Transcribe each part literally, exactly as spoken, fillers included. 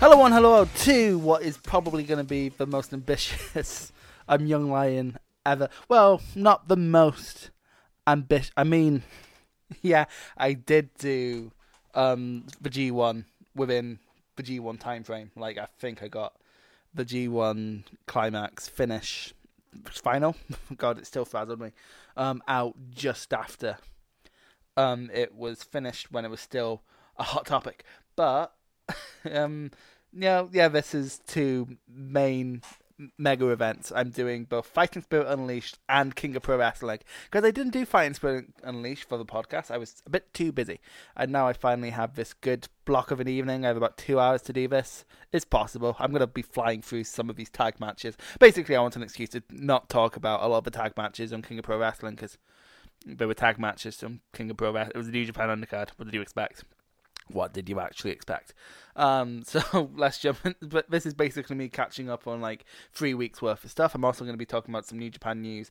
Hello one, hello all to what is probably going to be the most ambitious I'm Young Lion ever. Well, not the most ambitious. I mean, yeah, I did do um, the G one within the G one time frame. Like, I think I got the G one Climax finish final. God, it still frazzled me. Um, out just after um, it was finished when it was still a hot topic. But, um... Yeah, yeah, this is two main mega events. I'm doing both Fighting Spirit Unleashed and King of Pro Wrestling. Because I didn't do Fighting Spirit Unleashed for the podcast. I was a bit too busy. And now I finally have this good block of an evening. I have about two hours to do this. It's possible. I'm going to be flying through some of these tag matches. Basically, I want an excuse to not talk about a lot of the tag matches on King of Pro Wrestling. Because there were tag matches on King of Pro Wrestling. It was a New Japan undercard. What did you expect? What did you actually expect? Um, so let's jump in. But this is basically me catching up on like three weeks worth of stuff. I'm also going to be talking about some New Japan news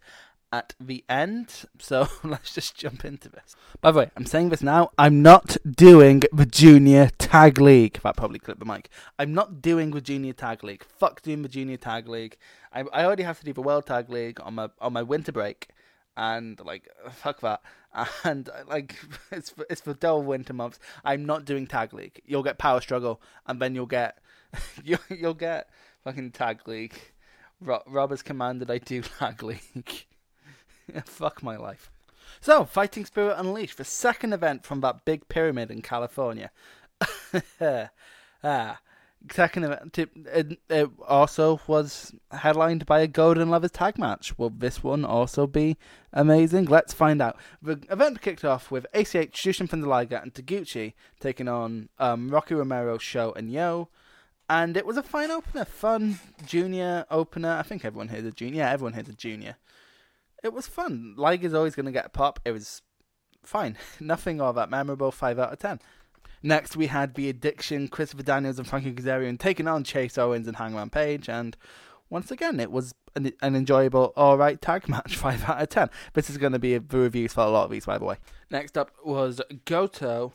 at the end. So let's just jump into this. By the way, I'm saying this now. I'm not doing the Junior Tag League. That probably clipped the mic. I'm not doing the Junior Tag League. Fuck doing the Junior Tag League. I, I already have to do the World Tag League on my on my winter break. And, like, fuck that. And, like, it's for, it's for dull winter months. I'm not doing Tag League. You'll get Power Struggle, and then you'll get, you'll, you'll get fucking Tag League. Rob, Rob has commanded I do Tag League. Fuck my life. So, Fighting Spirit Unleashed, the second event from that big pyramid in California. ah. Second event, it, it also was headlined by a Golden Lovers tag match. Will this one also be amazing? Let's find out. The event kicked off with A C H, Jushin Liger, and Taguchi taking on um, Rocky Romero, Sho, and Yo. And it was a fine opener, fun junior opener. I think everyone here's a junior. Yeah, everyone here's a junior. It was fun. Liger's always going to get a pop. It was fine. Nothing all that memorable. five out of ten. Next, we had The Addiction, Christopher Daniels and Frankie Kazarian taking on Chase Owens and Hangman Page. And once again, it was an, an enjoyable, alright tag match, five out of ten. This is going to be the reviews for a lot of these, by the way. Next up was Goto.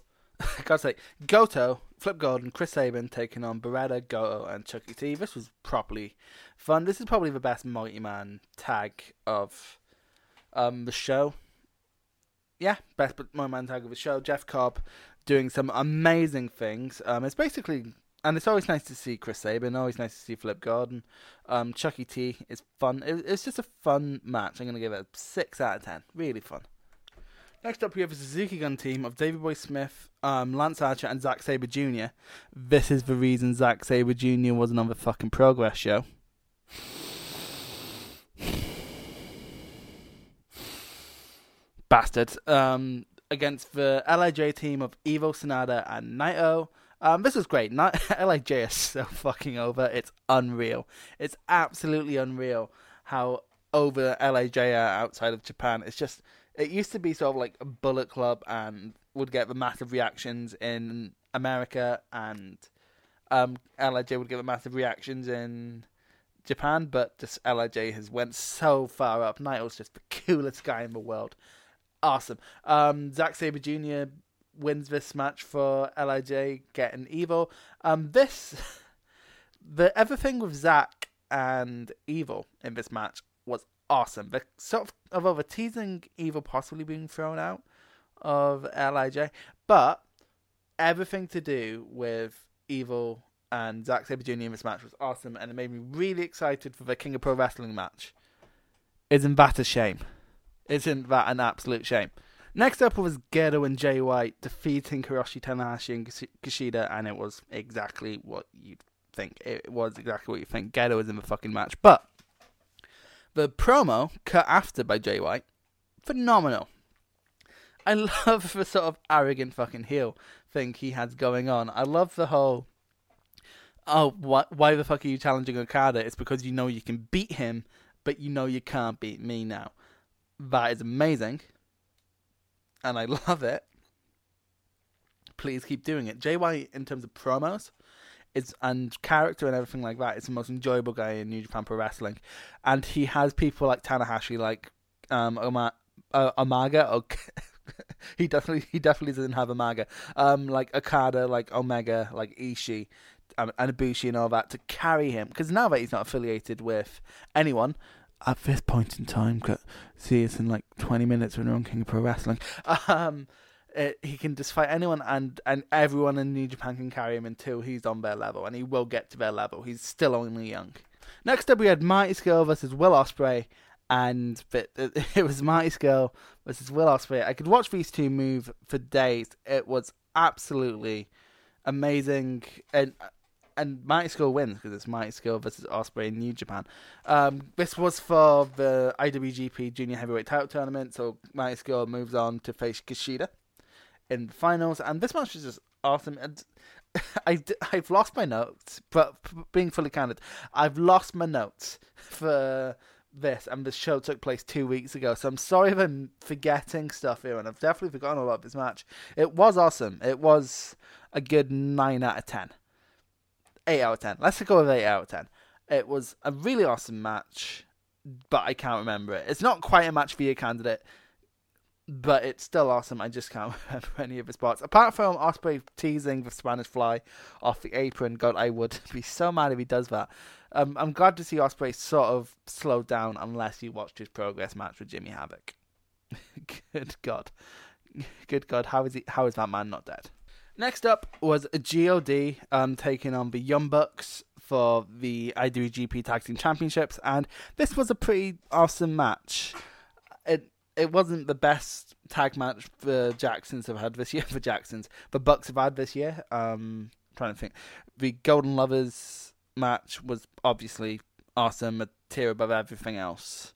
God's sake, Goto, Flip Gordon, Chris Sabin taking on Beretta, Goto and Chucky T. This was properly fun. This is probably the best Mighty Man tag of um, the show. Yeah, best Mighty Man tag of the show. Jeff Cobb doing some amazing things. Um, it's basically, and it's always nice to see Chris Sabin, always nice to see Flip Gordon. Um, Chucky T is fun. It, it's just a fun match. I'm going to give it a six out of ten. Really fun. Next up, we have a Suzuki Gun team of Davey Boy Smith, um, Lance Archer, and Zach Sabre Junior This is the reason Zach Sabre Junior wasn't on the fucking Progress show. Bastards. Um... Against the L I J team of Evo, Sonata, and Naito. Um, this was great. Not- L I J is so fucking over. It's unreal. It's absolutely unreal how over L I J are outside of Japan. It's just, it used to be sort of like a Bullet Club and would get the massive reactions in America, and um, L I J would get the massive reactions in Japan, but just L I J has went so far up. Naito's just the coolest guy in the world. Awesome. Um, Zack Sabre Junior wins this match for L I J, getting Evil. Um, this, the everything with Zack and Evil in this match was awesome. The sort of, of teasing Evil possibly being thrown out of L I J, but everything to do with Evil and Zack Sabre Junior in this match was awesome, and it made me really excited for the King of Pro Wrestling match. Isn't that a shame? Isn't that an absolute shame? Next up was Gedo and Jay White defeating Hiroshi Tanahashi and Kushida, and it was exactly what you'd think. It was exactly what you think. Gedo was in the fucking match. But the promo cut after by Jay White, phenomenal. I love the sort of arrogant fucking heel thing he has going on. I love the whole oh, what? Why the fuck are you challenging Okada? It's because you know you can beat him, but you know you can't beat me now. That is amazing. And I love it. Please keep doing it. Jay White, in terms of promos it's, and character and everything like that, is the most enjoyable guy in New Japan Pro Wrestling. And he has people like Tanahashi, like um, Oma- uh, Omaga. Or he definitely he definitely doesn't have Omaga. Um, like Okada, like Omega, like Ishii, and Ibushi and all that to carry him. Because now that he's not affiliated with anyone at this point in time, see us in like twenty minutes when we're on King of Pro Wrestling. Um, it, he can just fight anyone, and, and everyone in New Japan can carry him until he's on their level, and he will get to their level. He's still only young. Next up, we had Mighty Skill versus Will Ospreay, and it, it, it was Mighty Skill versus Will Ospreay. I could watch these two move for days. It was absolutely amazing, and And Mighty Skill wins because it's Mighty Skill versus Ospreay in New Japan. Um, this was for the I W G P Junior Heavyweight Title Tournament, so Mighty Skill moves on to face Kushida in the finals. And this match was just awesome. And I, I've lost my notes, but being fully candid, I've lost my notes for this. And the show took place two weeks ago, so I'm sorry if I'm forgetting stuff here. And I've definitely forgotten a lot of this match. It was awesome. It was a good nine out of ten. eight out of ten. Let's go with eight out of ten. It was a really awesome match, but I can't remember it. It's not quite a match for your candidate, but it's still awesome. I just can't remember any of the spots. Apart from Ospreay teasing the Spanish Fly off the apron. God, I would be so mad if he does that. Um, I'm glad to see Ospreay sort of slow down unless you watched his Progress match with Jimmy Havoc. Good God. Good God. How is he? How is that man not dead? Next up was G O D um, taking on the Young Bucks for the I W G P Tag Team Championships, and this was a pretty awesome match. It it wasn't the best tag match the Jacksons have had this year. The Jacksons, the Bucks have had this year. Um, I'm trying to think, the Golden Lovers match was obviously awesome, a tier above everything else.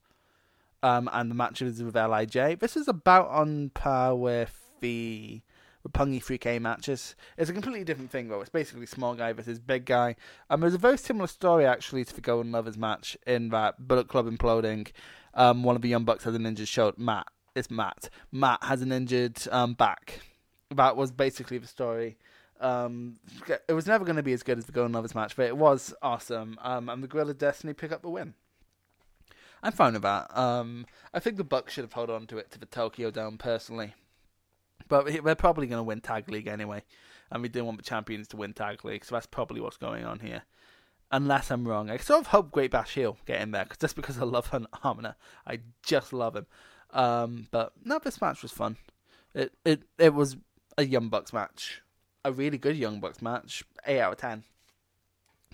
Um, and the matches with L I J. This was about on par with the Roppongi three K matches. It's a completely different thing though. It's basically small guy versus big guy. Um, there's a very similar story actually to the Golden Lovers match in that Bullet Club imploding. Um, one of the Young Bucks has an injured shoulder. Matt, it's Matt. Matt has an injured um back. That was basically the story. Um, it was never going to be as good as the Golden Lovers match, but it was awesome. Um, and the Gorilla Destiny pick up the win. I'm fine with that. Um, I think the Bucks should have held on to it to the Tokyo Dome personally. But they're probably going to win Tag League anyway. And we do want the champions to win Tag League. So that's probably what's going on here. Unless I'm wrong. I sort of hope Great Bash Heel get in there. Cause just because I love Hamna. I just love him. Um, but no, this match was fun. It, it it was a Young Bucks match. A really good Young Bucks match. eight out of ten.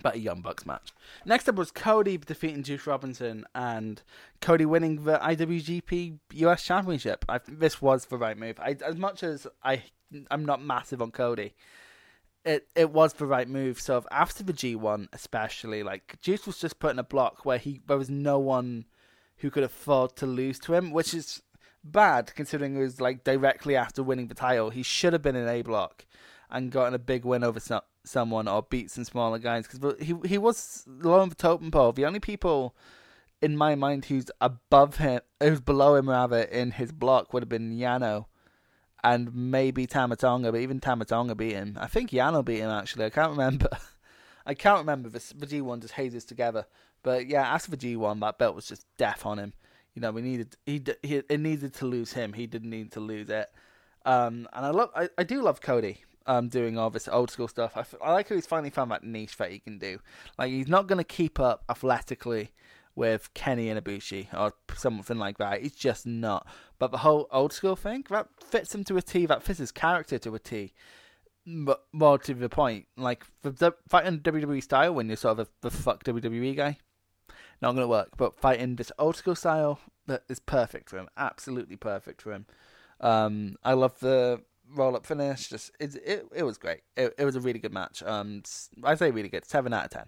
But a Young Bucks match. Next up was Cody defeating Juice Robinson. And Cody winning the I W G P U S Championship. I think this was the right move. I, as much as I, I'm not massive on Cody, it, it was the right move. So after the G one especially, like Juice was just put in a block where he there was no one who could afford to lose to him. Which is bad considering it was like directly after winning the title. He should have been in A block and gotten a big win over some, someone or beat some smaller guys. Because he he was low on the totem pole. The only people in my mind who's above him, who's below him rather, in his block would have been Yano and maybe Tama Tonga. But even Tama Tonga beat him. I think Yano beat him actually. I can't remember. I can't remember. The, the G one just hazes together. But yeah, after the G one, that belt was just death on him. You know, we needed he, he it needed to lose him. He didn't need to lose it. Um, and I love I, I do love Cody. Um, doing all this old school stuff. I, f- I like how he's finally found that niche that he can do. Like, he's not going to keep up athletically with Kenny and Ibushi or something like that. He's just not. But the whole old school thing, that fits him to a T. That fits his character to a T. But more to the point, like, the, fighting W W E style when you're sort of the, the fuck W W E guy, not going to work. But fighting this old school style, that is perfect for him. Absolutely perfect for him. Um, I love the roll up finish. Just it, it, it was great. It, it was a really good match. Um, I say really good. Seven out of ten.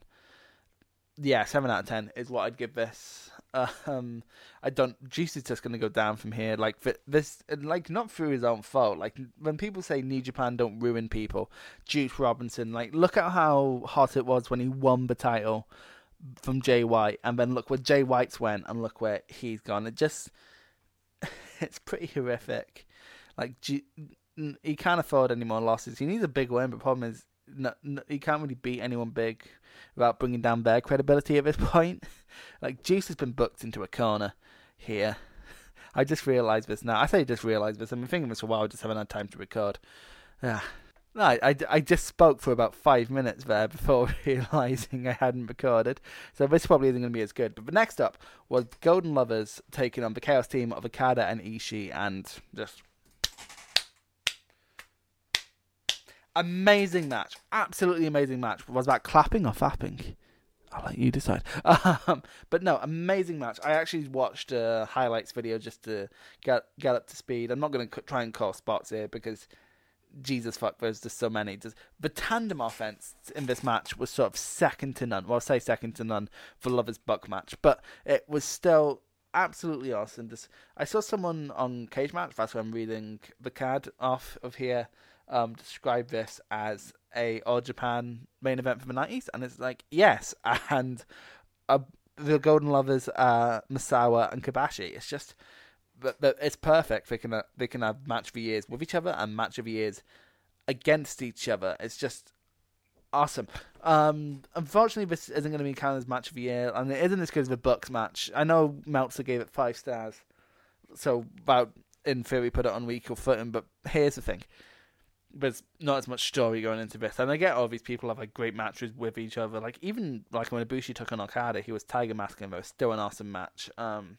Yeah, seven out of ten is what I'd give this. Um, I don't. Juice is just going to go down from here. Like this, like not through his own fault. Like when people say New Japan don't ruin people, Juice Robinson. Like look at how hot it was when he won the title from Jay White, and then look where Jay White's went, and look where he's gone. It just, it's pretty horrific. Like G- he can't afford any more losses. He needs a big win, but the problem is no, no, he can't really beat anyone big without bringing down their credibility at this point. Like Juice has been booked into a corner here. I just realised this now. I say just realised this. I've been thinking this for a while. I just haven't had time to record. Yeah. No, I, I, I just spoke for about five minutes there before realising I hadn't recorded. So this probably isn't going to be as good. But the next up was Golden Lovers taking on the Chaos team of Okada and Ishii, and just amazing match. Absolutely amazing match. Was that clapping or fapping? I'll let you decide. Um, but no, amazing match. I actually watched a highlights video just to get get up to speed. I'm not going to try and call spots here because Jesus fuck, there's just so many. The tandem offense in this match was sort of second to none. Well, I'll say second to none for Lovers Buck match, but it was still absolutely awesome. Just, I saw someone on Cage Match, that's where I'm reading the card off of here, um, describe this as a All Japan main event from the nineties, and it's like, yes, and uh, the Golden Lovers are Misawa and Kobashi. It's just... But, but it's perfect. They can uh, they can have match of the years with each other and match of the years against each other. It's just awesome. Um, unfortunately, this isn't going to be counted as match of the year, and it isn't as good as the Bucks match. I know Meltzer gave it five stars, so about in theory put it on weaker footing. But here's the thing: there's not as much story going into this, and I get all these people have like great matches with each other. Like even like when Ibushi took on Okada, he was Tiger Mask, and it was still an awesome match. Um,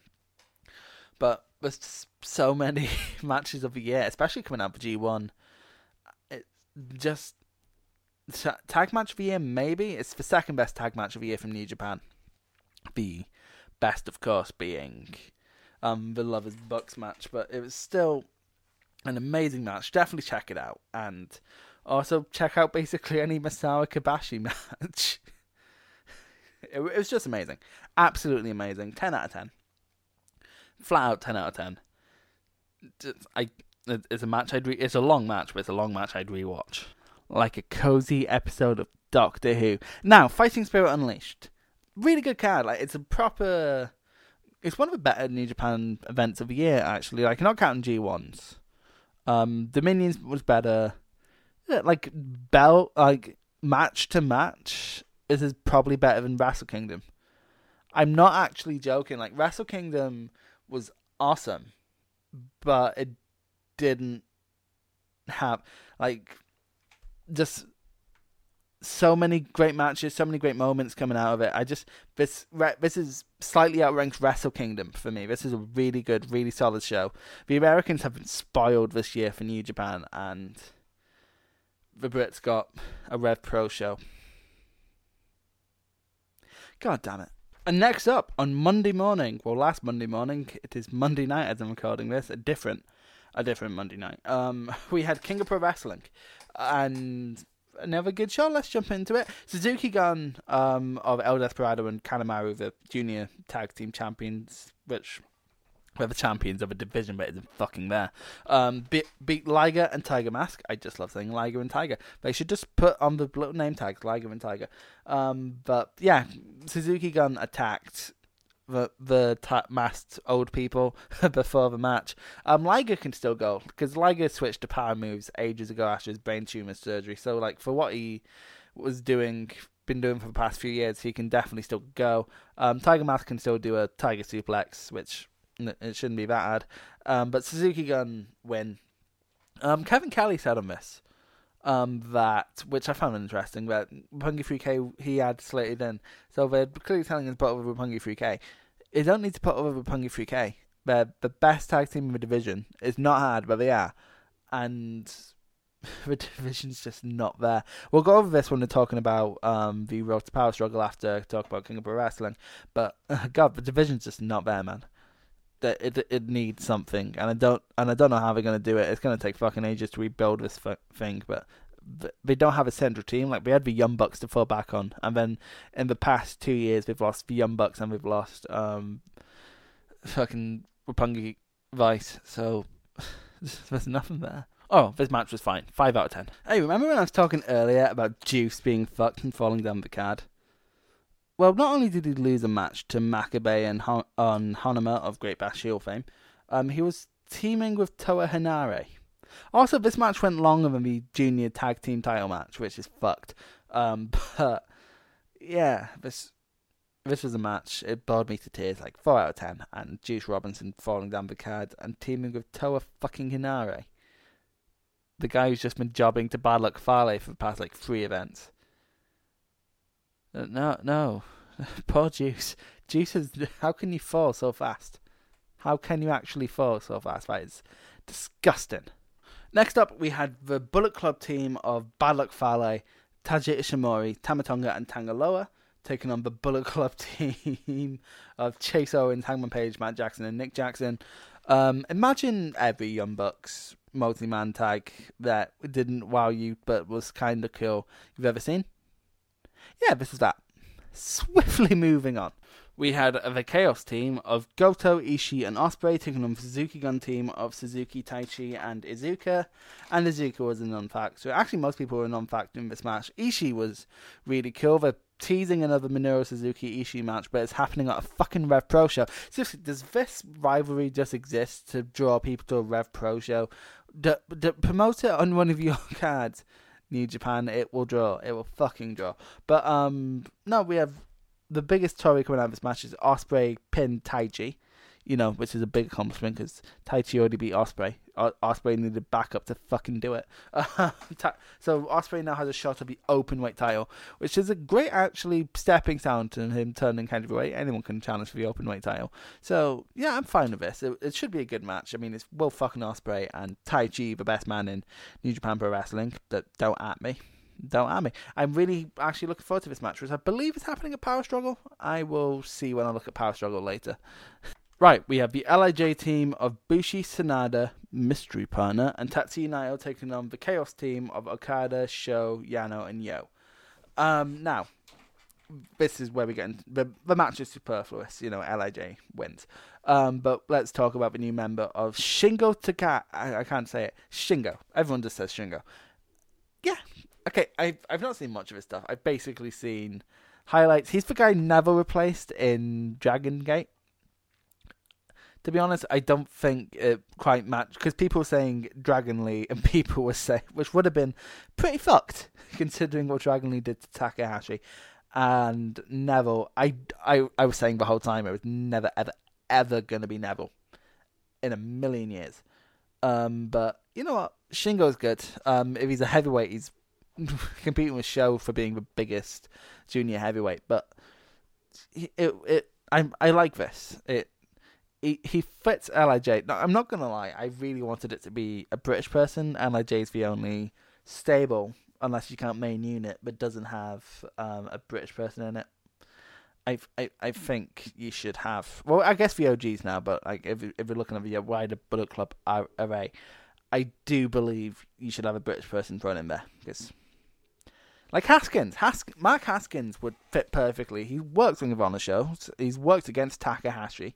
but there's just so many matches of the year, especially coming out for G one. It's just... Tag match of the year, maybe? It's the second best tag match of the year from New Japan. The best, of course, being um, the Lovers Bucks match. But it was still an amazing match. Definitely check it out. And also check out basically any Misawa Kobashi match. it, it was just amazing. Absolutely amazing. ten out of ten. Flat out ten out of ten. I, it's a match I'd re- it's a long match, but it's a long match I'd rewatch. Like a cozy episode of Doctor Who. Now, Fighting Spirit Unleashed. Really good card. Like it's a proper it's one of the better New Japan events of the year, actually. Like not counting G ones. Um Dominions was better. Like belt like match to match, this is probably better than Wrestle Kingdom. I'm not actually joking. Like Wrestle Kingdom was awesome, but it didn't have like just so many great matches, so many great moments coming out of it. I just this this is slightly outranked Wrestle Kingdom for me. This is a really good, really solid show. The Americans have been spoiled this year for New Japan, and the Brits got a Rev Pro show. God damn it. And next up, on Monday morning, well, last Monday morning, it is Monday night as I'm recording this, a different a different Monday night, um, we had King of Pro Wrestling, and another good show. Let's jump into it. Suzuki-Gun um, of El Desperado and Kanemaru, the junior tag team champions, which were the champions of a division, but isn't fucking there, um, be- beat Liger and Tiger Mask. I just love saying Liger and Tiger. They should just put on the little name tags, Liger and Tiger. Um, but yeah, Suzuki-Gun attacked the the ta- masked old people before the match. Um, Liger can still go, because Liger switched to power moves ages ago after his brain tumour surgery. So like for what he was doing... been doing for the past few years, he can definitely still go. Um, Tiger Mask can still do a Tiger suplex, which... it shouldn't be that bad. Um, but Suzuki-Gun win. Um, Kevin Kelly said on this, um, that, which I found interesting, that Roppongi three K, he had slated in. So they're clearly telling us about Roppongi three K. You don't need to put over Roppongi three K. They're the best tag team in the division. It's not hard, but they are. And the division's just not there. We'll go over this when we're talking about um, the Road to Power Struggle after, talk about King of Pro Wrestling. But, uh, God, the division's just not there, man. That it it needs something, and I don't and I don't know how they're gonna do it. It's gonna take fucking ages to rebuild this f- thing, but th- they don't have a central team. Like we had the Young Bucks to fall back on, and then in the past two years they've lost the Young Bucks and they've lost um fucking Roppongi Vice, so there's nothing there. Oh, this match was fine. five out of ten. Hey, remember when I was talking earlier about Juice being fucked and falling down the card? Well, not only did he lose a match to Makabe and Hon- on Honma of Great Bash Shield fame, um, he was teaming with Toa Henare. Also, this match went longer than the junior tag team title match, which is fucked. Um, but, yeah, this this was a match. It bored me to tears, like four out of ten. And Juice Robinson falling down the card and teaming with Toa fucking Henare. The guy who's just been jobbing to Bad Luck Fale for the past, like, three events. No, no. Poor Juice. Juice is... How can you fall so fast? How can you actually fall so fast? That is disgusting. Next up, we had the Bullet Club team of Bad Luck Fale, Taji Ishimori, Tama Tonga, and Tanga Loa, taking on the Bullet Club team of Chase Owens, Hangman Page, Matt Jackson, and Nick Jackson. Um, imagine every Young Bucks multi-man tag that didn't wow you but was kind of cool you've ever seen. Yeah, this is that. Swiftly moving on. We had the Chaos team of Goto, Ishii, and Ospreay taking on the Suzuki Gun team of Suzuki, Taichi, and Iizuka. And Iizuka was a non-fact. So actually most people were a non-fact in this match. Ishii was really cool. They're teasing another Minoru Suzuki Ishii match, but it's happening at a fucking Rev Pro show. Seriously, does this rivalry just exist to draw people to a Rev Pro show? D- d- promote it on one of your cards. New Japan, it will draw. It will fucking draw. But, um, no, we have the biggest story coming out of this match is Ospreay pinned Taichi, you know, which is a big accomplishment because Taichi already beat Ospreay. O- Ospreay needed backup to fucking do it. Uh, ta- so Ospreay now has a shot at the open weight title, which is a great, actually, stepping stone to him turning kind of away. Anyone can challenge for the open weight title. So, yeah, I'm fine with this. It, it should be a good match. I mean, it's Will fucking Ospreay and Taichi, the best man in New Japan Pro Wrestling. That don't at me. Don't at me. I'm really actually looking forward to this match, which I believe is happening at Power Struggle. I will see when I look at Power Struggle later. Right, we have the L I J team of Bushi, Sanada, Mystery Partner, and Tatsuya Naito taking on the Chaos team of Okada, Sho, Yano, and Yo. Um, now, this is where we get into... The, the match is superfluous, you know, L I J wins. Um, but let's talk about the new member of Shingo Takagi. I, I can't say it. Shingo. Everyone just says Shingo. Yeah. Okay, I've, I've not seen much of his stuff. I've basically seen highlights. He's the guy Neville replaced in Dragon Gate. To be honest, I don't think it quite matched, because people were saying Dragon Lee, and people were saying, which would have been pretty fucked, considering what Dragon Lee did to Takahashi. And Neville, I, I, I was saying the whole time, it was never, ever, ever going to be Neville in a million years. Um, but, you know what, Shingo's good. Um, if he's a heavyweight, he's competing with Sho for being the biggest junior heavyweight, but it, it, I, I like this. It, He, he fits L I J. No, I'm not going to lie. I really wanted it to be a British person. L I J is the only stable, unless you count main unit, but doesn't have um, a British person in it. I, I, I think you should have... Well, I guess the O Gs now, but like if, if we're looking at the wider Bullet Club array, I do believe you should have a British person thrown in there. Because... Like Haskins, Hask- Mark Haskins would fit perfectly. He works on the Ring of Honor shows. He's worked against Takahashi.